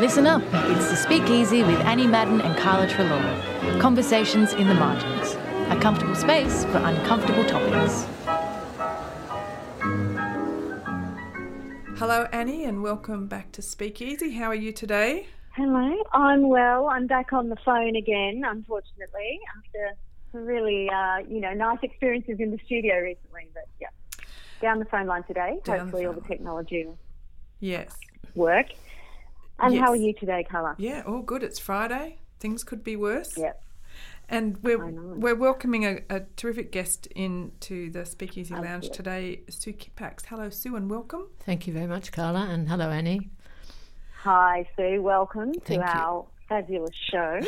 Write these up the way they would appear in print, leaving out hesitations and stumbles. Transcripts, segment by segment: Listen up, it's the Speakeasy with Annie Madden and Carla Trelore. Conversations in the margins. A comfortable space for uncomfortable topics. Hello Annie and welcome back to Speakeasy. How are you today? Hello, I'm well. I'm back on the phone again, unfortunately, after some really, nice experiences in the studio recently. But yeah, down the phone line today. Hopefully all the technology will work. And how are you today, Carla? Yeah, all good. It's Friday. Things could be worse. Yep. And we're welcoming a terrific guest into the Speakeasy Lounge today, Sue Kippax. Hello, Sue, and welcome. Thank you very much, Carla, and hello, Annie. Hi, Sue. Welcome to our fabulous show.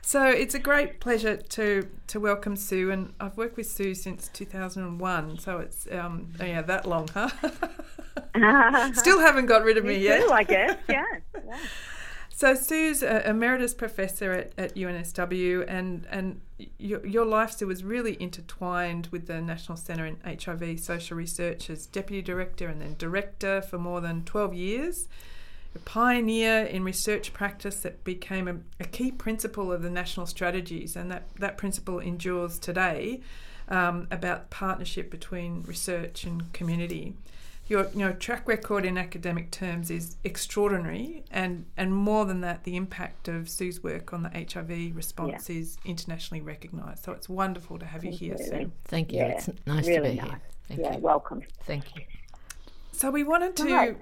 So it's a great pleasure to welcome Sue, and I've worked with Sue since 2001, so it's that long, huh? Still haven't got rid of me yet. Too, I guess, yeah. So Sue's Emeritus Professor at UNSW and your life, Sue, was really intertwined with the National Centre in HIV Social Research as Deputy Director and then Director for more than 12 years. A pioneer in research practice that became a key principle of the national strategies, and that principle endures today about partnership between research and community. Your track record in academic terms is extraordinary, and more than that, the impact of Sue's work on the HIV response is internationally recognised. So it's wonderful to have you here, Sue. Thank you. Yeah, it's nice to be here. Thank you. Welcome. Thank you. So we wanted to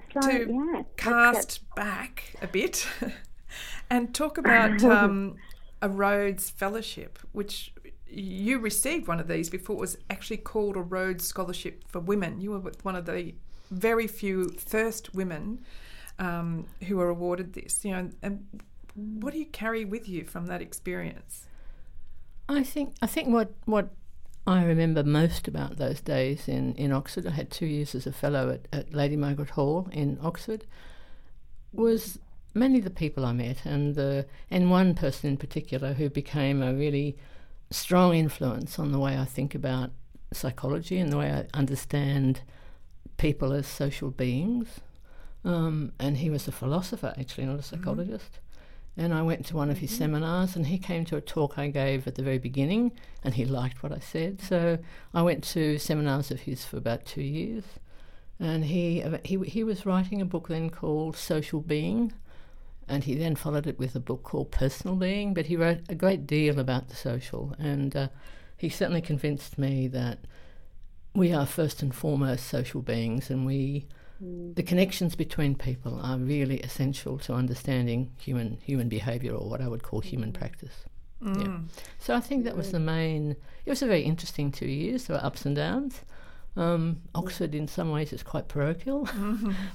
cast back a bit and talk about a Rhodes Fellowship, which you received one of these before it was actually called a Rhodes Scholarship for Women. You were one of the very few first women who were awarded this, and what do you carry with you from that experience? I think what I remember most about those days in Oxford, I had 2 years as a fellow at Lady Margaret Hall in Oxford, was mainly the people I met and one person in particular who became a really strong influence on the way I think about psychology and the way I understand people as social beings, and he was a philosopher, actually, not a psychologist. And I went to one of his seminars, and he came to a talk I gave at the very beginning, and he liked what I said, so I went to seminars of his for about 2 years. And he was writing a book then called Social Being, and he then followed it with a book called Personal Being, but he wrote a great deal about the social, and he certainly convinced me that we are first and foremost social beings, and the connections between people are really essential to understanding human behaviour, or what I would call human practice. Yeah. So I think that was it was a very interesting 2 years. There were ups and downs. Oxford in some ways is quite parochial,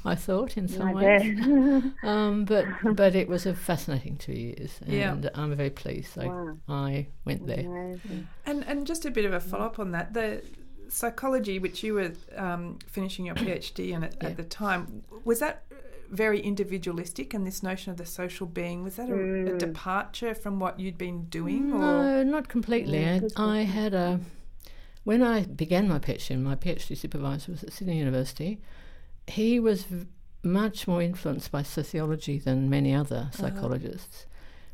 I thought, in some ways. But it was a fascinating 2 years, and I'm very pleased I went there. Amazing. And just a bit of a follow-up on that, the psychology, which you were finishing your PhD in at the time, was that very individualistic, and this notion of the social being, was that a departure from what you'd been doing? No, not completely. I had when I began my PhD supervisor was at Sydney University. He was much more influenced by sociology than many other psychologists.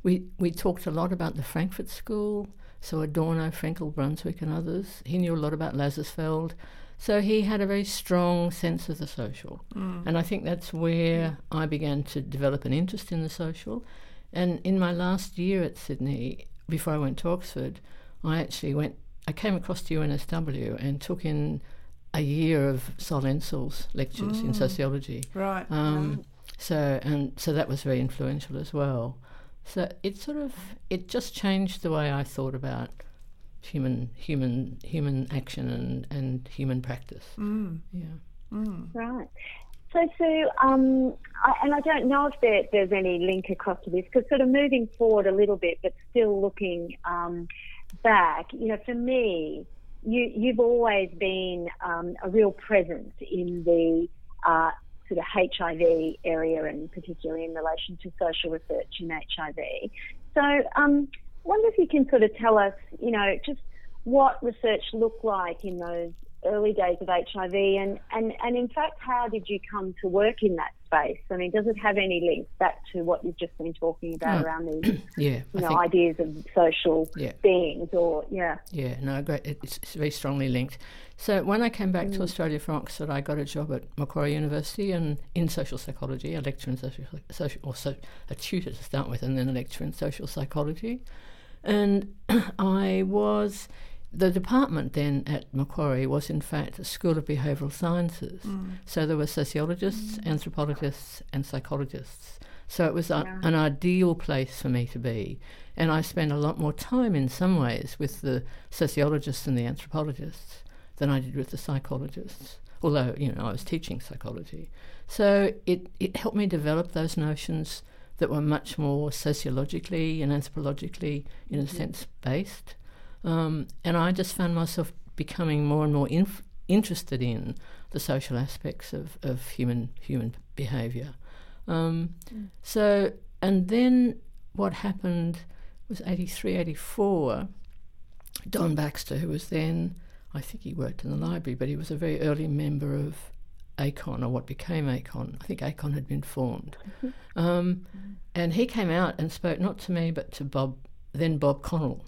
We talked a lot about the Frankfurt School, so Adorno, Frankel, Brunswick and others. He knew a lot about Lazarsfeld. So he had a very strong sense of the social. And I think that's where I began to develop an interest in the social. And in my last year at Sydney, before I went to Oxford, I came across to UNSW and took in a year of Sol Ensel's lectures in sociology. Right. So that was very influential as well. So it just changed the way I thought about human action and human practice. Right. So Sue, and I don't know if there's any link across to this, because sort of moving forward a little bit, but still looking back. For me, you've always been a real presence in the sort of HIV area, and particularly in relation to social research in HIV. So I wonder if you can sort of tell us, just what research looked like in those early days of HIV, and in fact, how did you come to work in that space? I mean, does it have any links back to what you've just been talking about around these, ideas of social beings or, it's very strongly linked. So when I came back to Australia from Oxford, I got a job at Macquarie University in social psychology, a lecturer in a tutor to start with, and then a lecturer in social psychology. And the department then at Macquarie was in fact a School of Behavioural Sciences. Mm. So there were sociologists, anthropologists and psychologists. So it was an ideal place for me to be. And I spent a lot more time in some ways with the sociologists and the anthropologists than I did with the psychologists, although, I was teaching psychology. So it helped me develop those notions that were much more sociologically and anthropologically, in a sense, based. And I just found myself becoming more and more interested in the social aspects of human behaviour. So, and then what happened was 83, 84, Don Baxter, who was then, I think he worked in the library, but he was a very early member of ACON, or what became ACON. I think ACON had been formed. And he came out and spoke, not to me, but to Bob Connell,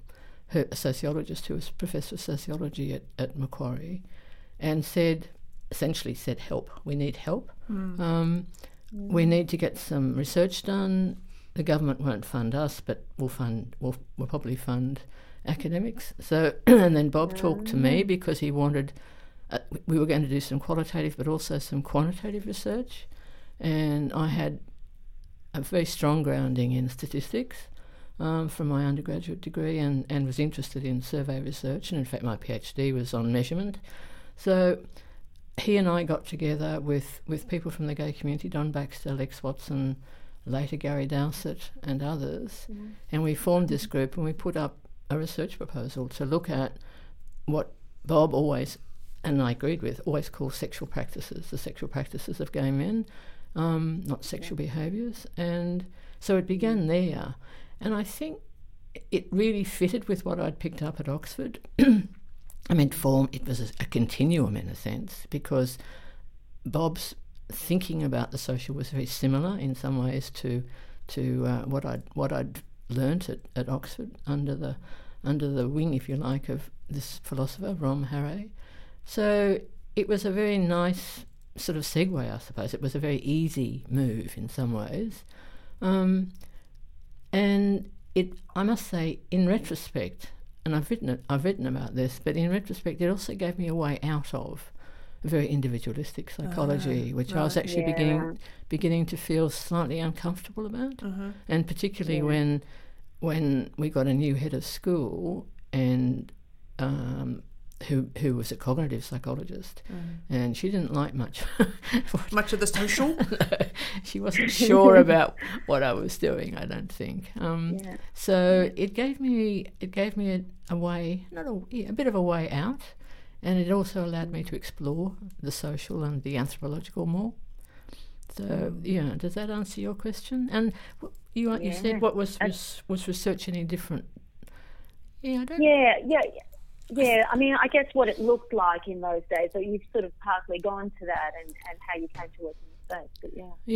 a sociologist who was Professor of Sociology at Macquarie, and essentially said, help. We need help. We need to get some research done. The government won't fund us, but we'll probably fund academics. So, and then Bob talked to me because he wanted, we were going to do some qualitative but also some quantitative research, and I had a very strong grounding in statistics from my undergraduate degree and was interested in survey research, and in fact my PhD was on measurement. So he and I got together with people from the gay community, Don Baxter, Lex Watson, later Gary Dowsett and others, and we formed this group and we put up a research proposal to look at what Bob always, and I agreed with, always called sexual practices, the sexual practices of gay men, not sexual behaviours. And so it began there. And I think it really fitted with what I'd picked up at Oxford. I mean, it was a continuum in a sense, because Bob's thinking about the social was very similar in some ways to what I'd learnt at Oxford under the wing, if you like, of this philosopher, Rom Harré. So it was a very nice sort of segue, I suppose. It was a very easy move in some ways. And I must say, in retrospect, and I've written about this, but in retrospect, it also gave me a way out of very individualistic psychology, which I was actually beginning to feel slightly uncomfortable about, and particularly when we got a new head of school and who was a cognitive psychologist, and she didn't like much of the social. She wasn't sure about what I was doing, I don't think. So it gave me a bit of a way out, and it also allowed me to explore the social and the anthropological more. So does that answer your question? And you said what was research any different? Yeah, I mean, I guess what it looked like in those days. So you've sort of partly gone to that and how you came to work in the States, but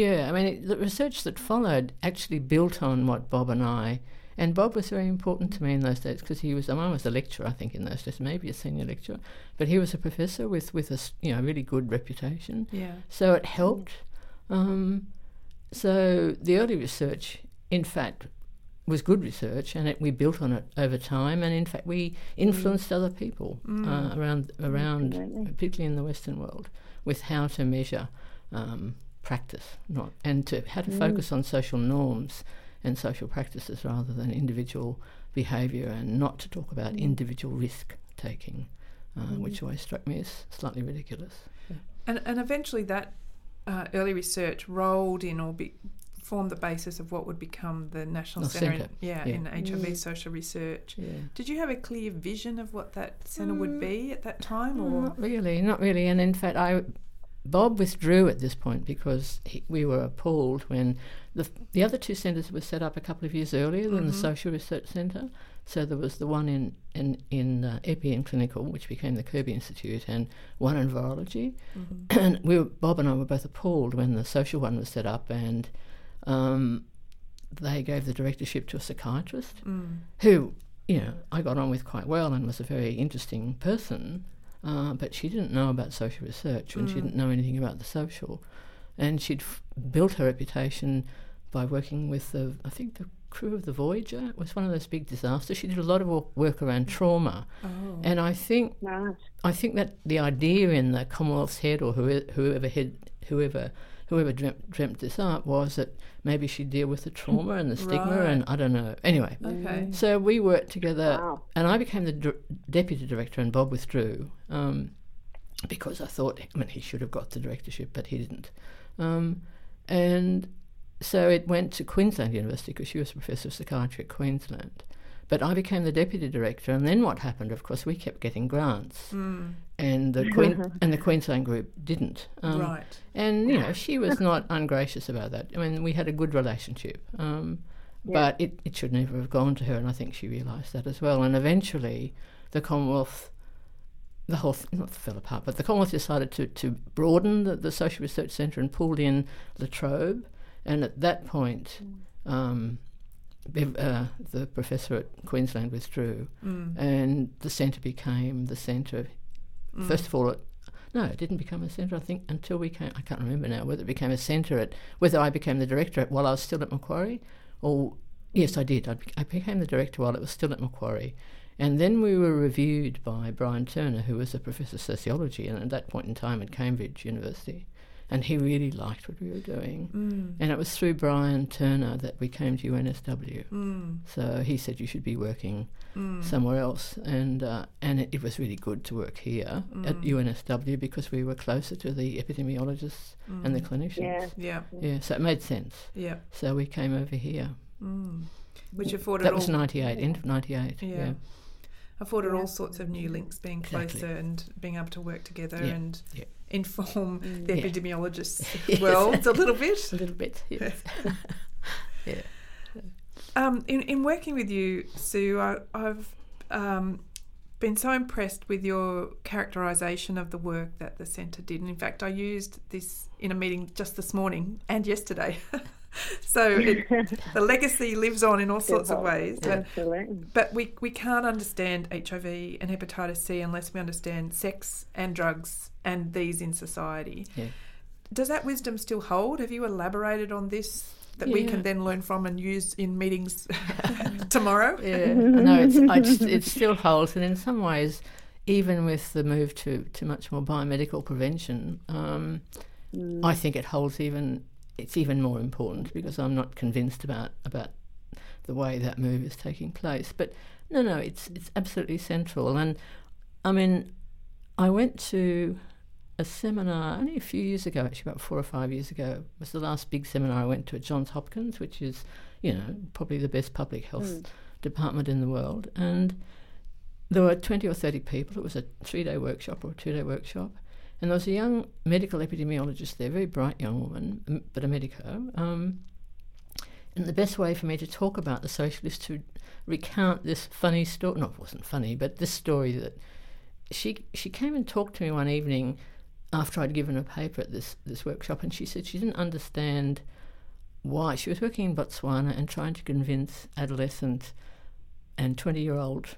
I mean, the research that followed actually built on what Bob and I, and Bob was very important to me in those days because I was a lecturer, I think, in those days, maybe a senior lecturer, but he was a professor with a really good reputation. Yeah. So it helped. So the early research, in fact, was good research, and we built on it over time, and in fact we influenced other people around particularly in the Western world, with how to measure practice, how to focus on social norms and social practices rather than individual behaviour, and not to talk about individual risk taking, which always struck me as slightly ridiculous. Yeah. And eventually that early research rolled in or formed the basis of what would become the National Centre in HIV Social Research. Yeah. Did you have a clear vision of what that centre would be at that time? Or? Not really, and in fact I Bob withdrew at this point because we were appalled when the other two centres were set up a couple of years earlier than the Social Research Centre. So there was the one in epi and clinical, which became the Kirby Institute, and one in virology. Mm-hmm. And Bob and I were both appalled when the social one was set up, and they gave the directorship to a psychiatrist who, you know, I got on with quite well and was a very interesting person. But she didn't know about social research, and she didn't know anything about the social. And she'd built her reputation by working with, the crew of the Voyager. It was one of those big disasters. She did a lot of work around trauma. Oh. And I think that the idea in the Commonwealth's head, or whoever dreamt this up, was that maybe she'd deal with the trauma and the stigma, and I don't know. Anyway, so we worked together, and I became the deputy director, and Bob withdrew because I thought, he should have got the directorship, but he didn't. And so it went to Queensland University because she was a professor of psychiatry at Queensland. But I became the deputy director, and then what happened, of course, we kept getting grants, and the Queensland group didn't. And, she was not ungracious about that. I mean, we had a good relationship, but it should never have gone to her, and I think she realised that as well. And eventually the Commonwealth, the whole thing fell apart, but the Commonwealth decided to broaden the Social Research Centre and pulled in La Trobe, and at that point... the professor at Queensland withdrew, and the centre became the centre. First of all, it didn't become a centre, I think, until I can't remember now whether it became a centre whether I became the director while I was still at Macquarie, or, yes, I did. I became the director while it was still at Macquarie. And then we were reviewed by Brian Turner, who was a professor of sociology, and at that point in time at Cambridge University. And he really liked what we were doing. And it was through Brian Turner that we came to UNSW. So he said, you should be working somewhere else. And it was really good to work here at UNSW because we were closer to the epidemiologists and the clinicians. Yeah, so it made sense. Yeah. So we came over here. Which afforded That was 98, end of 98. Yeah. Afforded all sorts of new links, being closer and being able to work together and inform the epidemiologists' worlds a little bit, yes. In working with you, Sue, I've been so impressed with your characterisation of the work that the centre did. And in fact, I used this in a meeting just this morning and yesterday. So the legacy lives on in all sorts of ways. But we can't understand HIV and hepatitis C unless we understand sex and drugs and these in society. Yeah. Does that wisdom still hold? Have you elaborated on this that we can then learn from and use in meetings tomorrow? Yeah, no, it still holds. And in some ways, even with the move to much more biomedical prevention, I think it holds even... It's even more important because I'm not convinced about the way that move is taking place. But no, it's absolutely central. And I mean, I went to a seminar only a few years ago, actually about 4 or 5 years ago. It was the last big seminar I went to at Johns Hopkins, which is, probably the best public health department in the world. And there were 20 or 30 people. It was a 3-day workshop or a 2-day workshop. And there was a young medical epidemiologist there, a very bright young woman, but a medico. And the best way for me to talk about the social is to recount this funny story. No, it wasn't funny, but this story that she came and talked to me one evening after I'd given a paper at this workshop, and she said she didn't understand why. She was working in Botswana and trying to convince adolescent and 20-year-old,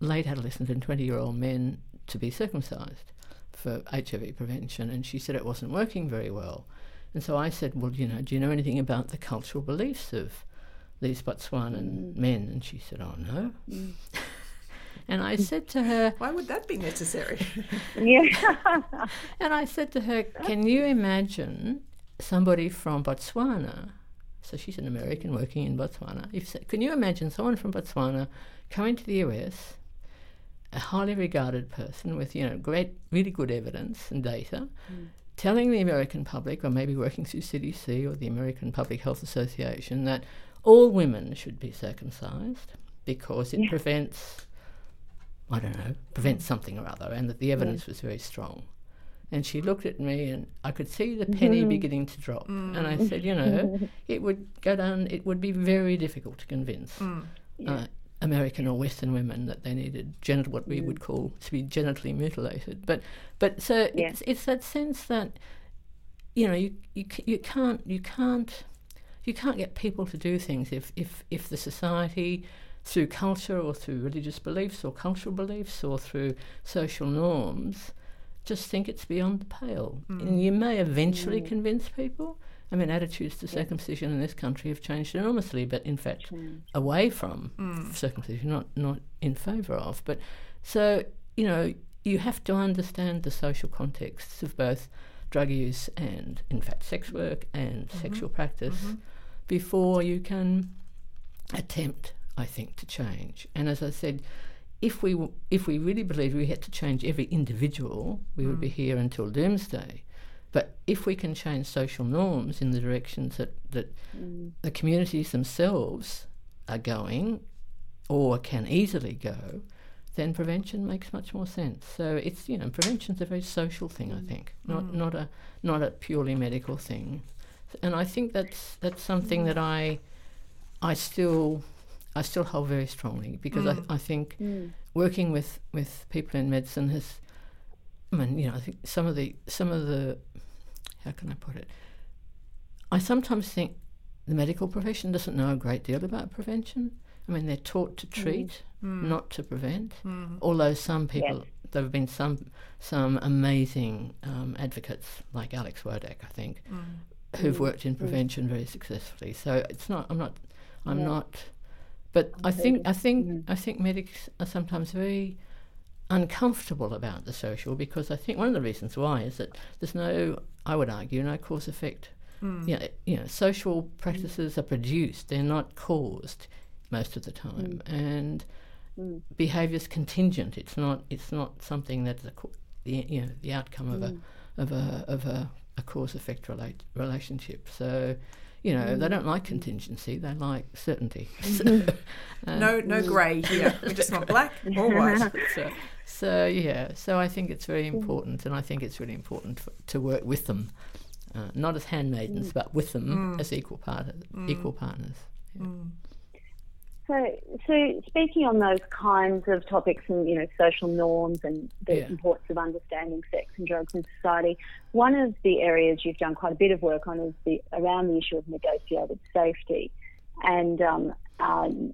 late adolescent and 20-year-old men to be circumcised for HIV prevention, and she said it wasn't working very well. And so I said, well, do you know anything about the cultural beliefs of these Botswanan men? And she said, oh, no. And I said to her... Why would that be necessary? And I said to her, can you imagine somebody from Botswana, so she's an American working in Botswana, can you imagine someone from Botswana coming to the US, a highly regarded person with, great, really good evidence and data, telling the American public, or maybe working through CDC or the American Public Health Association, that all women should be circumcised because it prevents something or other, and that the evidence was very strong. And she looked at me and I could see the penny beginning to drop. And I said, you know, it would go down, it would be very difficult to convince American or Western women that they needed what we would call to be genitally mutilated. But so it's that sense that, you know, you can't get people to do things if the society, through culture or through religious beliefs or cultural beliefs or through social norms, just think it's beyond the pale. And you may eventually convince people. I mean, attitudes to circumcision in this country have changed enormously, but in fact away from circumcision, not in favour of. But so, you know, you have to understand the social contexts of both drug use and, in fact, sex work and sexual practice before you can attempt, I think, to change. And as I said, if we really believed we had to change every individual, we would be here until doomsday. But if we can change social norms in the directions that the communities themselves are going or can easily go, then prevention makes much more sense. So it's, you know, prevention's a very social thing, I think, not a purely medical thing. And I think that's something that I still hold very strongly, because I think working with people in medicine has, I mean, you know, I think some of the, how can I put it? I sometimes think the medical profession doesn't know a great deal about prevention. I mean, they're taught to treat, not to prevent. Although some people, there have been some amazing advocates like Alex Wodak, I think, who've worked in prevention very successfully. So it's not. I'm not. But I think medics are sometimes very uncomfortable about the social, because I think one of the reasons why is that there's no cause effect. You know, social practices are produced; they're not caused most of the time, and behaviour's contingent. It's not something that's the outcome of a cause effect relationship. So, you know, they don't like contingency, they like certainty. So, no grey here. We just want black or white. So I think it's very important, and I think it's really important to work with them, not as handmaidens, but with them as equal partners. Yeah. So speaking on those kinds of topics and, you know, social norms and the importance of understanding sex and drugs in society, one of the areas you've done quite a bit of work on is around the issue of negotiated safety, and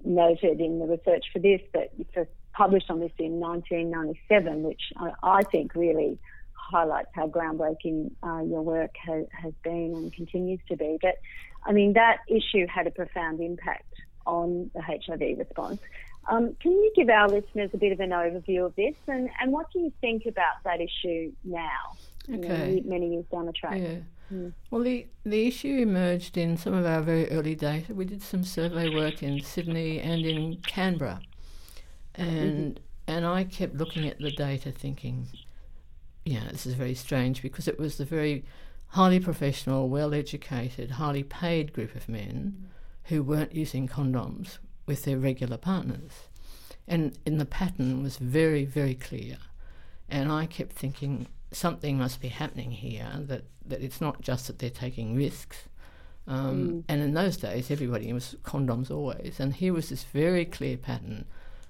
noted in the research for this that it was published on this in 1997, which I think really highlights how groundbreaking your work has been and continues to be. But, I mean, that issue had a profound impact on the HIV response. Can you give our listeners a bit of an overview of this, and what do you think about that issue now, okay, you know, many years down the track? Yeah. Well, the issue emerged in some of our very early data. We did some survey work in Sydney and in Canberra, and I kept looking at the data thinking, yeah, this is very strange, because it was the very highly professional, well-educated, highly paid group of men who weren't using condoms with their regular partners. And the pattern was very, very clear. And I kept thinking, something must be happening here, that it's not just that they're taking risks. And in those days, everybody was condoms always. And here was this very clear pattern,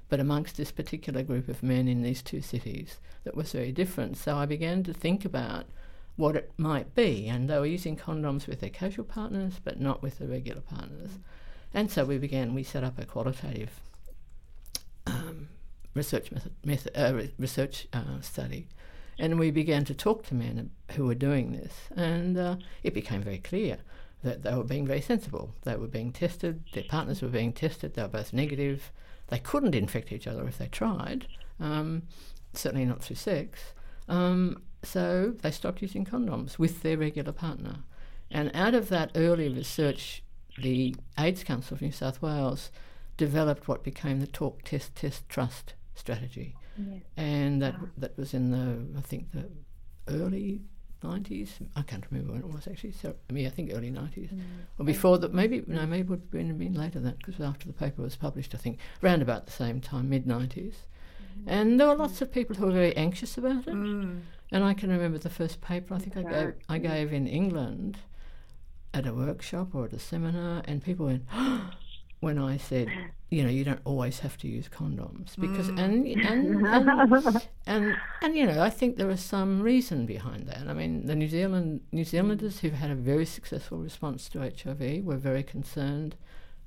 but amongst this particular group of men in these two cities, that was very different. So I began to think about what it might be, and they were using condoms with their casual partners but not with the regular partners. And so we set up a qualitative research study, and we began to talk to men who were doing this, and it became very clear that they were being very sensible. They were being tested, their partners were being tested, they were both negative, they couldn't infect each other if they tried, certainly not through sex. So they stopped using condoms with their regular partner. And out of that early research, the AIDS Council of New South Wales developed what became the talk, test, trust strategy. Yeah. And that was in the early 90s. I can't remember when it was actually. So, I mean, I think early 90s. Mm. Or before that, maybe it would have been later than that, because after the paper was published, I think, around about the same time, mid-90s. And there were lots of people who were very anxious about it. Mm. And I can remember the first paper I think I gave in England at a workshop or at a seminar, and people went, oh, when I said, you know, you don't always have to use condoms because and you know, I think there is some reason behind that. I mean, the New Zealanders who've had a very successful response to HIV were very concerned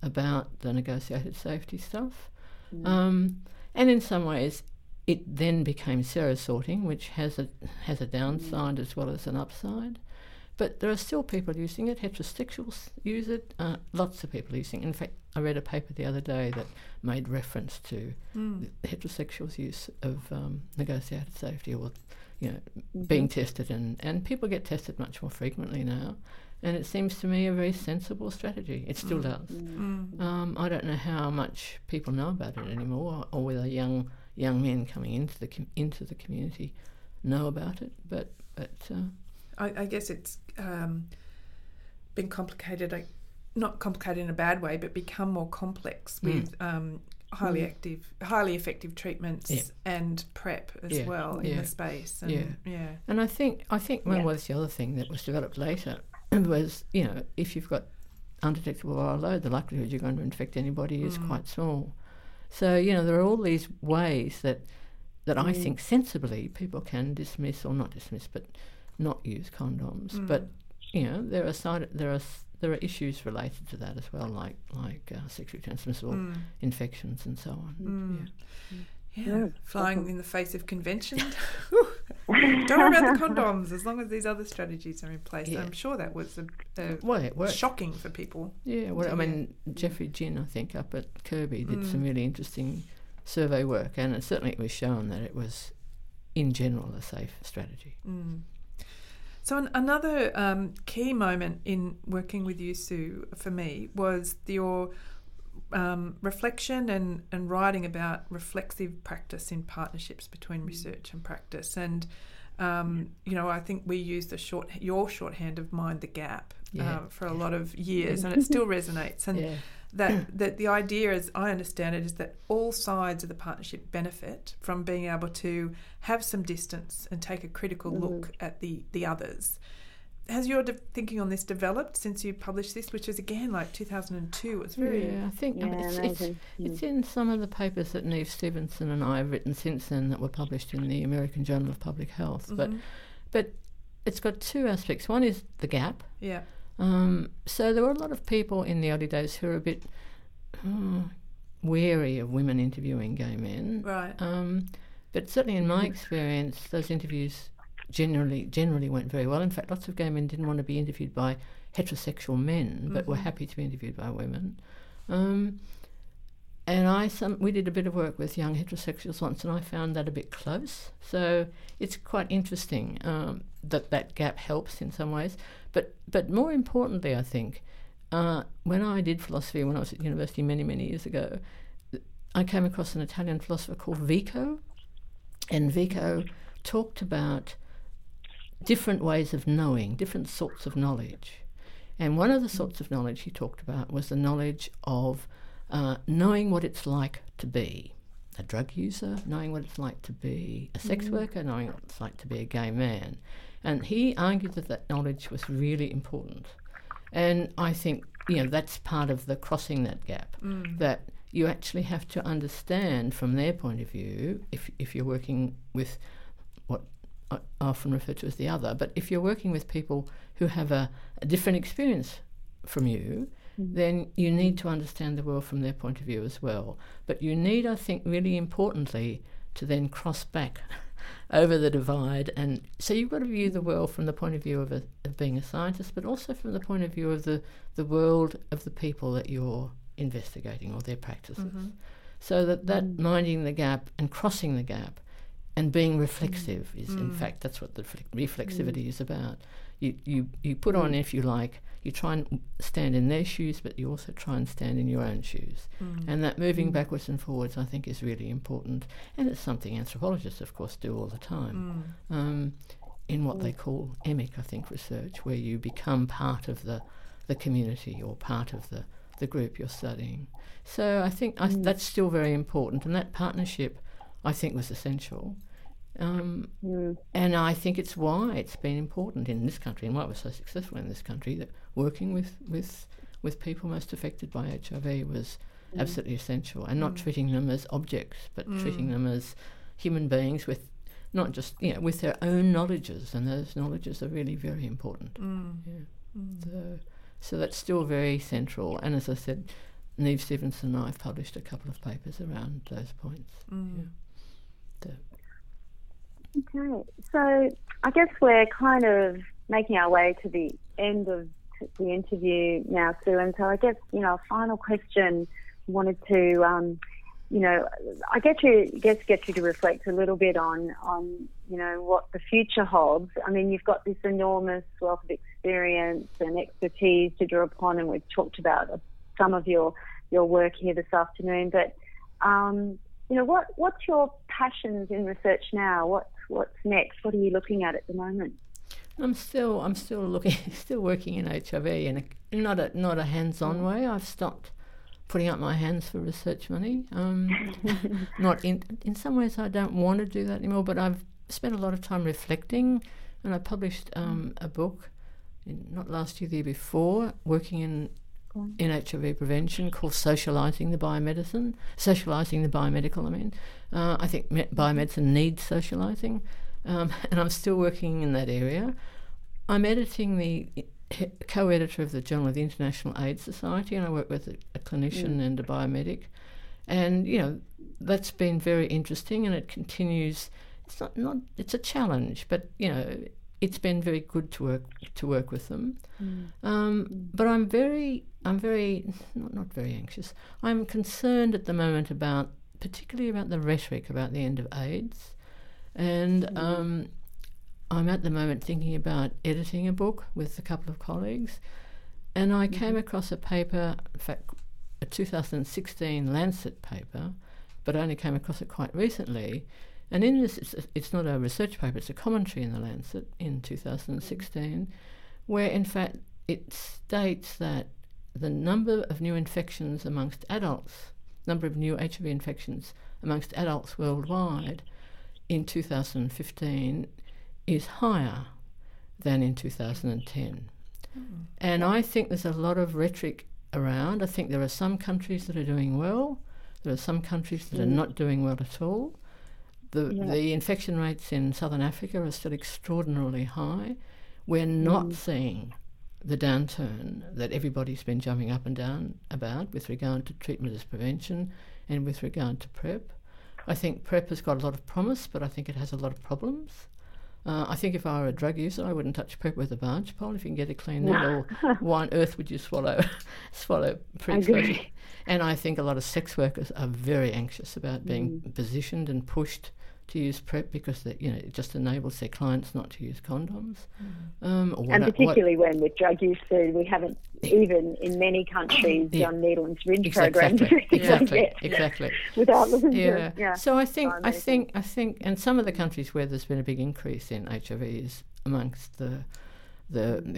about the negotiated safety stuff. Mm. And in some ways, it then became serosorting, which has a downside as well as an upside. But there are still people using it. Heterosexuals use it. Lots of people using it. In fact, I read a paper the other day that made reference to heterosexuals' use of negotiated safety, or you know, being tested, and people get tested much more frequently now. And it seems to me a very sensible strategy. It still does. Mm. I don't know how much people know about it anymore, or whether young men coming into the community know about it. But I guess it's been complicated, not complicated in a bad way, but become more complex with highly effective treatments and PrEP as well in the space. And I think well, what's the other thing that was developed later was, you know, if you've got undetectable viral load, the likelihood you're going to infect anybody is quite small. So, you know, there are all these ways that I think sensibly people can dismiss, or not dismiss, but not use condoms. But, you know, there are issues related to that as well, like sexually transmissible infections and so on. Flying in the face of convention. Don't worry about the condoms as long as these other strategies are in place. Yeah. I'm sure that was shocking for people. Yeah, well, I mean, Jeffrey Jin, I think, up at Kirby did some really interesting survey work, and it was shown that it was, in general, a safe strategy. Mm. So another key moment in working with you, Sue, for me, was your reflection and writing about reflexive practice in partnerships between research and practice. And, you know, I think we used your shorthand of mind the gap for a lot of years, and it still resonates. And that the idea, as I understand it, is that all sides of the partnership benefit from being able to have some distance and take a critical look at the others. Has your thinking on this developed since you published this, which is again like 2002? It's very it's in some of the papers that Niamh Stevenson and I have written since then that were published in the American Journal of Public Health. Mm-hmm. But it's got two aspects. One is the gap. Yeah. So there were a lot of people in the early days who were a bit wary of women interviewing gay men. Right. But certainly in my experience, those interviews generally went very well. In fact, lots of gay men didn't want to be interviewed by heterosexual men, but were happy to be interviewed by women. And we did a bit of work with young heterosexuals once, and I found that a bit close. So it's quite interesting that gap helps in some ways. But more importantly, I think, when I did philosophy when I was at university many, many years ago, I came across an Italian philosopher called Vico, and Vico talked about different ways of knowing, different sorts of knowledge. And one of the sorts of knowledge he talked about was the knowledge of knowing what it's like to be a drug user, knowing what it's like to be a sex worker, knowing what it's like to be a gay man. And he argued that knowledge was really important. And I think, you know, that's part of the crossing that gap, that you actually have to understand from their point of view, if you're working with what I often refer to as the other, but if you're working with people who have a different experience from you, then you need to understand the world from their point of view as well. But you need, I think, really importantly, to then cross back over the divide. And so you've got to view the world from the point of view of being a scientist, but also from the point of view of the world of the people that you're investigating or their practices. Mm-hmm. So that minding the gap and crossing the gap and being reflexive is, in fact, that's what the reflexivity is about. You put on, if you like, you try and stand in their shoes, but you also try and stand in your own shoes. Mm. And that moving backwards and forwards, I think, is really important. And it's something anthropologists, of course, do all the time in what they call emic, I think, research, where you become part of the community or part of the group you're studying. So I think that's still very important. And that partnership, I think was essential. And I think it's why it's been important in this country and why it was so successful in this country, that working with people most affected by HIV was absolutely essential, and not treating them as objects, but treating them as human beings with not just, you know, with their own knowledges, and those knowledges are really very important. So that's still very central. And as I said, Niamh Stevenson and I have published a couple of papers around those points. Okay, so I guess we're kind of making our way to the end of the interview now, Sue, and so I guess, you know, a final question wanted to, you know, I get you to reflect a little bit on, you know, what the future holds. I mean, you've got this enormous wealth of experience and expertise to draw upon, and we've talked about some of your work here this afternoon, but, you know, what's your passions in research now? What's next? What are you looking at the moment? I'm still working in HIV in not a hands-on way. I've stopped putting up my hands for research money. In some ways I don't want to do that anymore, but I've spent a lot of time reflecting, and I published a book not last year, the year before, working in HIV prevention, called Socialising the Biomedical, I mean. I think biomedicine needs socialising, and I'm still working in that area. I'm editing the co-editor of the Journal of the International AIDS Society, and I work with a clinician and a biomedic. And, you know, that's been very interesting, and it continues. It's not it's a challenge, but, you know, it's been very good to work with them. But I'm not very anxious. I'm concerned at the moment particularly about the rhetoric about the end of AIDS. And I'm at the moment thinking about editing a book with a couple of colleagues. And I came across a paper, in fact, a 2016 Lancet paper, but I only came across it quite recently. And in this, it's not a research paper, it's a commentary in the Lancet in 2016, where in fact it states that the number of new infections amongst adults, number of new HIV infections amongst adults worldwide in 2015 is higher than in 2010. And I think there's a lot of rhetoric around. I think there are some countries that are doing well, there are some countries that are not doing well at all. The infection rates in southern Africa are still extraordinarily high. We're not seeing the downturn that everybody's been jumping up and down about with regard to treatment as prevention and with regard to PrEP. I think PrEP has got a lot of promise, but I think it has a lot of problems. I think if I were a drug user, I wouldn't touch PrEP with a barge pole. If you can get a clean needle, why on earth would you swallow pre-exposure? And I think a lot of sex workers are very anxious about being positioned and pushed to use PrEP, because that, you know, it just enables their clients not to use condoms. And particularly when with drug use, we haven't even in many countries done needle and syringe programs. Exactly. Without looking to So I think, and some of the countries where there's been a big increase in HIV is amongst the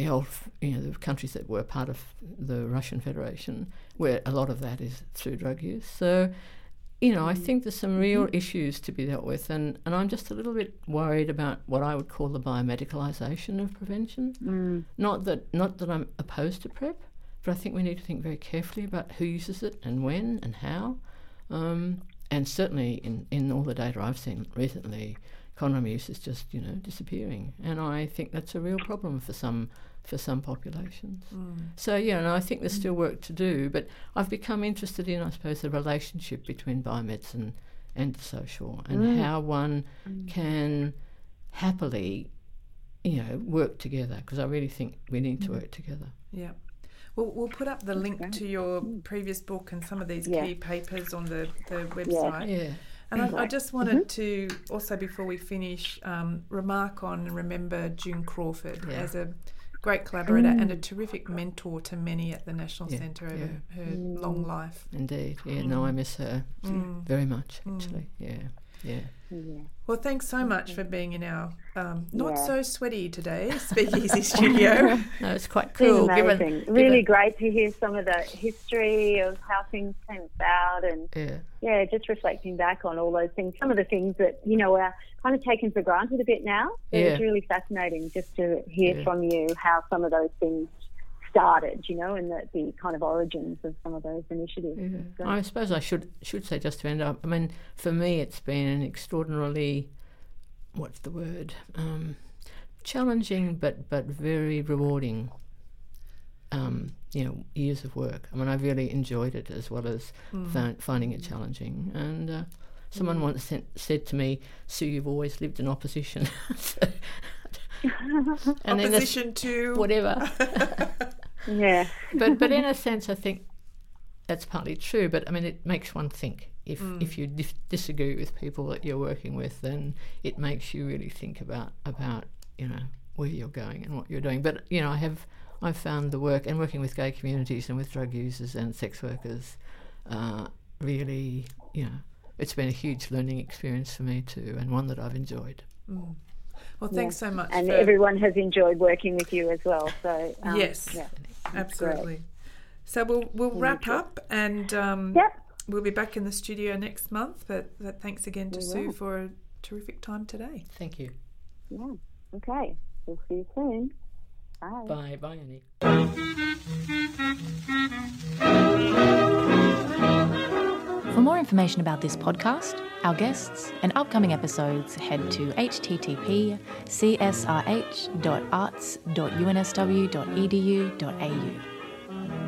old, you know, the countries that were part of the Russian Federation, where a lot of that is through drug use. So, you know, I think there's some real issues to be dealt with, and I'm just a little bit worried about what I would call the biomedicalisation of prevention. Not that I'm opposed to PrEP, but I think we need to think very carefully about who uses it and when and how. And certainly in all the data I've seen recently, condom use is just, you know, disappearing, and I think that's a real problem for some populations. So yeah, and I think there's still work to do, but I've become interested in, I suppose, the relationship between biomedicine and social, and how one can happily, you know, work together, because I really think we need to work together. Yeah. Well, we'll put up the link to your previous book and some of these key papers on the website. Yeah. And I just wanted to also, before we finish, remark on and remember June Crawford as a great collaborator and a terrific mentor to many at the National Centre over her long life. Indeed, I miss her very much, actually. Yeah. Yeah. Well, thanks so much for being in our not so sweaty today speakeasy studio. No, it's quite cool. It's amazing. Given great to hear some of the history of how things came about and, just reflecting back on all those things, some of the things that, you know, are kind of taken for granted a bit now. It was really fascinating just to hear from you how some of those things started, you know, and the kind of origins of some of those initiatives. Yeah. So. I suppose I should say just to end up, I mean, for me it's been an extraordinarily, challenging but very rewarding, years of work. I mean, I really enjoyed it as well as finding it challenging. And someone once said to me, Sue, you've always lived in opposition. And opposition to whatever. Yeah. But in a sense, I think that's partly true. But I mean, it makes one think. If you disagree with people that you're working with, then it makes you really think about you know where you're going and what you're doing. But you know, I've found the work and working with gay communities and with drug users and sex workers, really, you know, it's been a huge learning experience for me too, and one that I've enjoyed. Mm. Well, thanks so much. And everyone has enjoyed working with you as well. So yes, absolutely. Great. So we'll wrap up and we'll be back in the studio next month. But thanks again to Sue for a terrific time today. Thank you. Yeah. Okay. We'll see you soon. Bye. Bye. Bye, Annie. For more information about this podcast, our guests, and upcoming episodes, head to http://csrh.arts.unsw.edu.au.